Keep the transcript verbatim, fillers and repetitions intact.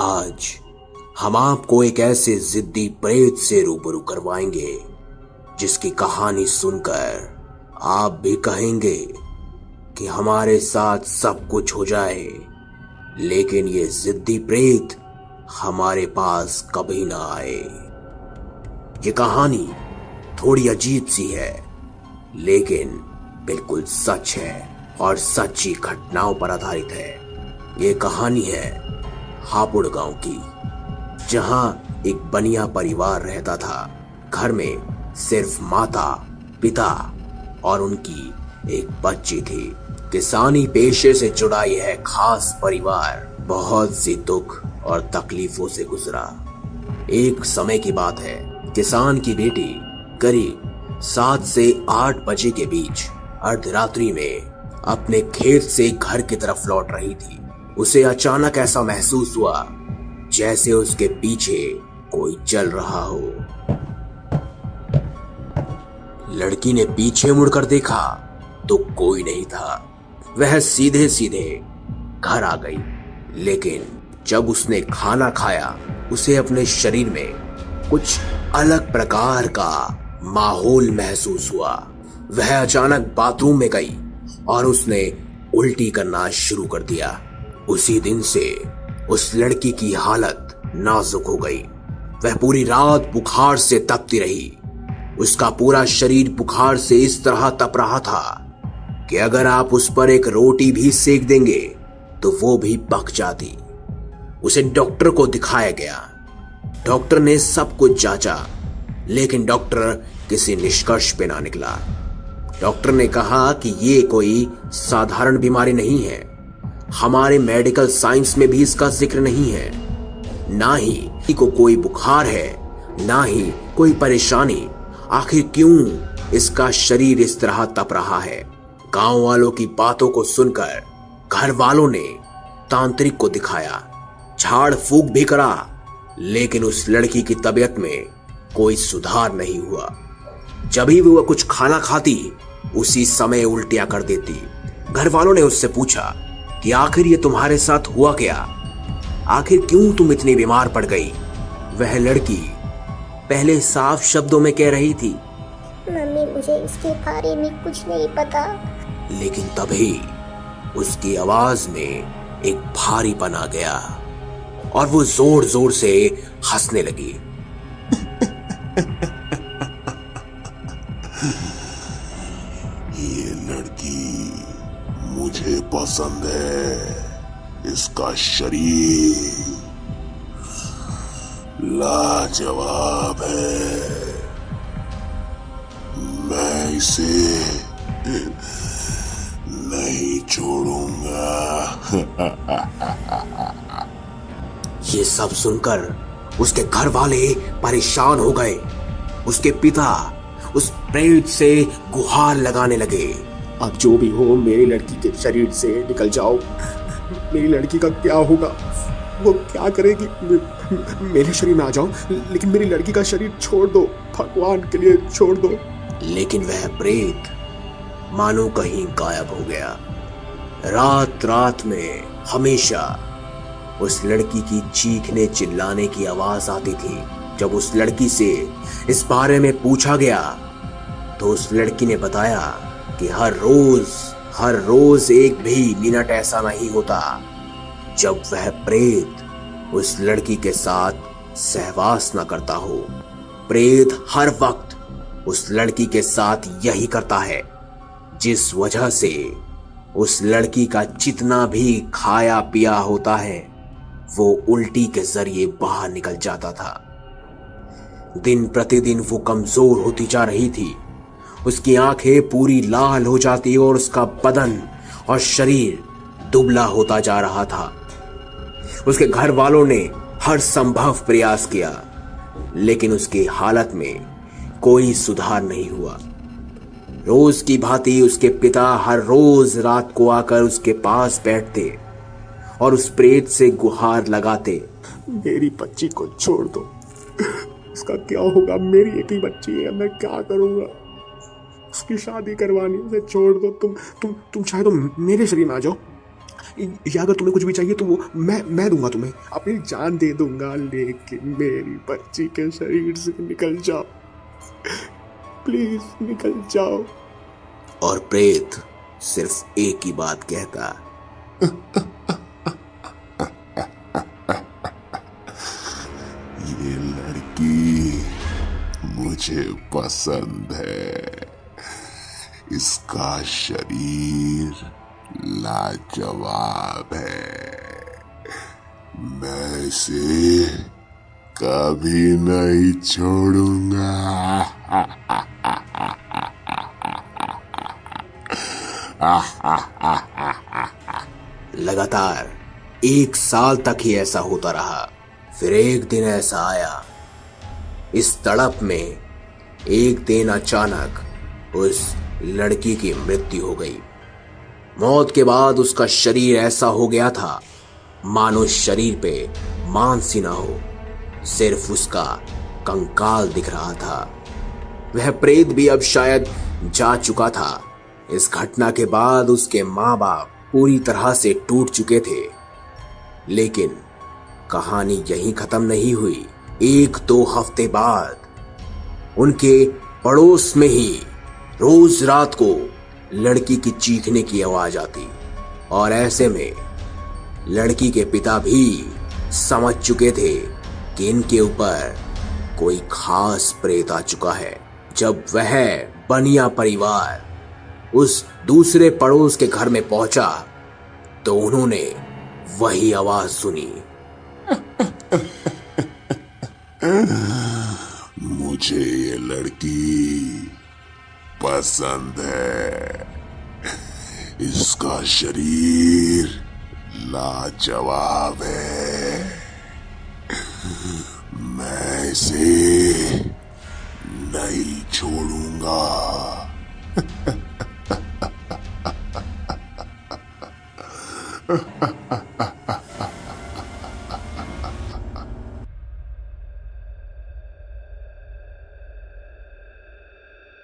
आज हम आपको एक ऐसे जिद्दी प्रेत से रूबरू करवाएंगे जिसकी कहानी सुनकर आप भी कहेंगे कि हमारे साथ सब कुछ हो जाए, लेकिन ये जिद्दी प्रेत हमारे पास कभी ना आए। ये कहानी थोड़ी अजीब सी है, लेकिन बिल्कुल सच है और सच्ची घटनाओं पर आधारित है। ये कहानी है हापुड़ गांव की, जहां एक बनिया परिवार रहता था। घर में सिर्फ माता, पिता और उनकी एक बच्ची थी। किसानी पेशे से जुड़ा यह खास परिवार बहुत सी दुख और तकलीफों से गुजरा। एक समय की बात है, किसान की बेटी करीब सात से आठ बजे के बीच अर्धरात्रि में अपने खेत से घर की तरफ लौट रही थी। उसे अचानक ऐसा महसूस हुआ जैसे उसके पीछे कोई चल रहा हो। लड़की ने पीछे मुड़कर देखा तो कोई नहीं था। वह सीधे सीधे घर आ गई, लेकिन जब उसने खाना खाया उसे अपने शरीर में कुछ अलग प्रकार का माहौल महसूस हुआ। वह अचानक बाथरूम में गई और उसने उल्टी करना शुरू कर दिया। उसी दिन से उस लड़की की हालत नाजुक हो गई। वह पूरी रात बुखार से तपती रही। उसका पूरा शरीर बुखार से इस तरह तप रहा था कि अगर आप उस पर एक रोटी भी सेक देंगे तो वो भी पक जाती। उसे डॉक्टर को दिखाया गया। डॉक्टर ने सब कुछ जांचा, लेकिन डॉक्टर किसी निष्कर्ष पे ना निकला। डॉक्टर ने कहा कि ये कोई साधारण बीमारी नहीं है। हमारे मेडिकल साइंस में भी इसका जिक्र नहीं है। ना ही को कोई बुखार है, ना ही कोई परेशानी। आखिर क्यों इसका शरीर इस तरह तप रहा है? गांव वालों की बातों को सुनकर घर वालों ने तांत्रिक को दिखाया, झाड़ फूंक भी करा, लेकिन उस लड़की की तबीयत में कोई सुधार नहीं हुआ। जब भी वह कुछ खाना खाती उसी समय उल्टियां कर देती। घर वालों ने उससे पूछा कि आखिर ये तुम्हारे साथ हुआ क्या? आखिर क्यों तुम इतनी बीमार पड़ गई? वह लड़की पहले साफ शब्दों में कह रही थी, मम्मी मुझे इसके बारे में कुछ नहीं पता। लेकिन तभी उसकी आवाज में एक भारीपन आ गया और वो जोर जोर से हंसने लगी। ये लड़की मुझे पसंद है। इसका शरीर लाजवाब है। मैं इसे नहीं छोड़ूंगा। ये सब सुनकर उसके घर वाले परेशान हो गए। उसके पिता उस प्रेत से गुहार लगाने लगे, अब जो भी हो मेरी लड़की के शरीर से निकल जाओ। मेरी लड़की का क्या होगा? वो क्या करेगी? मेरे शरीर में आ जाओ, लेकिन मेरी लड़की का शरीर छोड़ दो, भगवान के लिए छोड़ दो। लेकिन वह प्रेत मानो कहीं गायब हो गया। रात रात में हमेशा उस लड़की की चीखने चिल्लाने की आवाज आती थी। जब उस लड़की से इस बारे में पूछा गया तो उस लड़की ने बताया कि हर रोज हर रोज एक भी मिनट ऐसा नहीं होता जब वह प्रेत उस लड़की के साथ सहवास न करता हो। प्रेत हर वक्त उस लड़की के साथ यही करता है, जिस वजह से उस लड़की का जितना भी खाया पिया होता है वो उल्टी के जरिए बाहर निकल जाता था। दिन प्रतिदिन वो कमजोर होती जा रही थी। उसकी आंखें पूरी लाल हो जाती और उसका बदन और शरीर दुबला होता जा रहा था। उसके घर वालों ने हर संभव प्रयास किया, लेकिन उसकी हालत में कोई सुधार नहीं हुआ। रोज की भांति उसके पिता हर रोज रात को आकर उसके पास बैठते और उस प्रेत से गुहार लगाते, मेरी बच्ची को छोड़ दो, उसका क्या होगा? मेरी एक ही बच्ची है, मैं क्या करूंगा? उसकी शादी करवानी, उसे छोड़ दो। तुम तुम तुम चाहे तो मेरे शरीर में आ जाओ, या अगर तुम्हें कुछ भी चाहिए तो वो मैं मैं दूंगा, तुम्हें अपनी जान दे दूंगा, लेकिन मेरी बच्ची के शरीर से निकल जाओ, प्लीज निकल जाओ। और प्रेत सिर्फ एक ही बात कहता, ये लड़की मुझे पसंद है, इसका शरीर लाजवाब है, मैं इसे कभी नहीं छोड़ूंगा। लगातार एक साल तक ही ऐसा होता रहा। फिर एक दिन ऐसा आया, इस तड़प में एक दिन अचानक उस लड़की की मृत्यु हो गई। मौत के बाद उसका शरीर ऐसा हो गया था मानो शरीर पे मांस ही ना हो, सिर्फ उसका कंकाल दिख रहा था। वह प्रेत भी अब शायद जा चुका था। इस घटना के बाद उसके माँ बाप पूरी तरह से टूट चुके थे। लेकिन कहानी यहीं खत्म नहीं हुई। एक दो हफ्ते बाद उनके पड़ोस में ही रोज रात को लड़की की चीखने की आवाज आती, और ऐसे में लड़की के पिता भी समझ चुके थे कि इनके ऊपर कोई खास प्रेत आ चुका है। जब वह बनिया परिवार उस दूसरे पड़ोस के घर में पहुंचा तो उन्होंने वही आवाज सुनी, मुझे ये लड़की पसंद है, इसका शरीर लाजवाब है, मैं इसे नहीं छोड़ूंगा।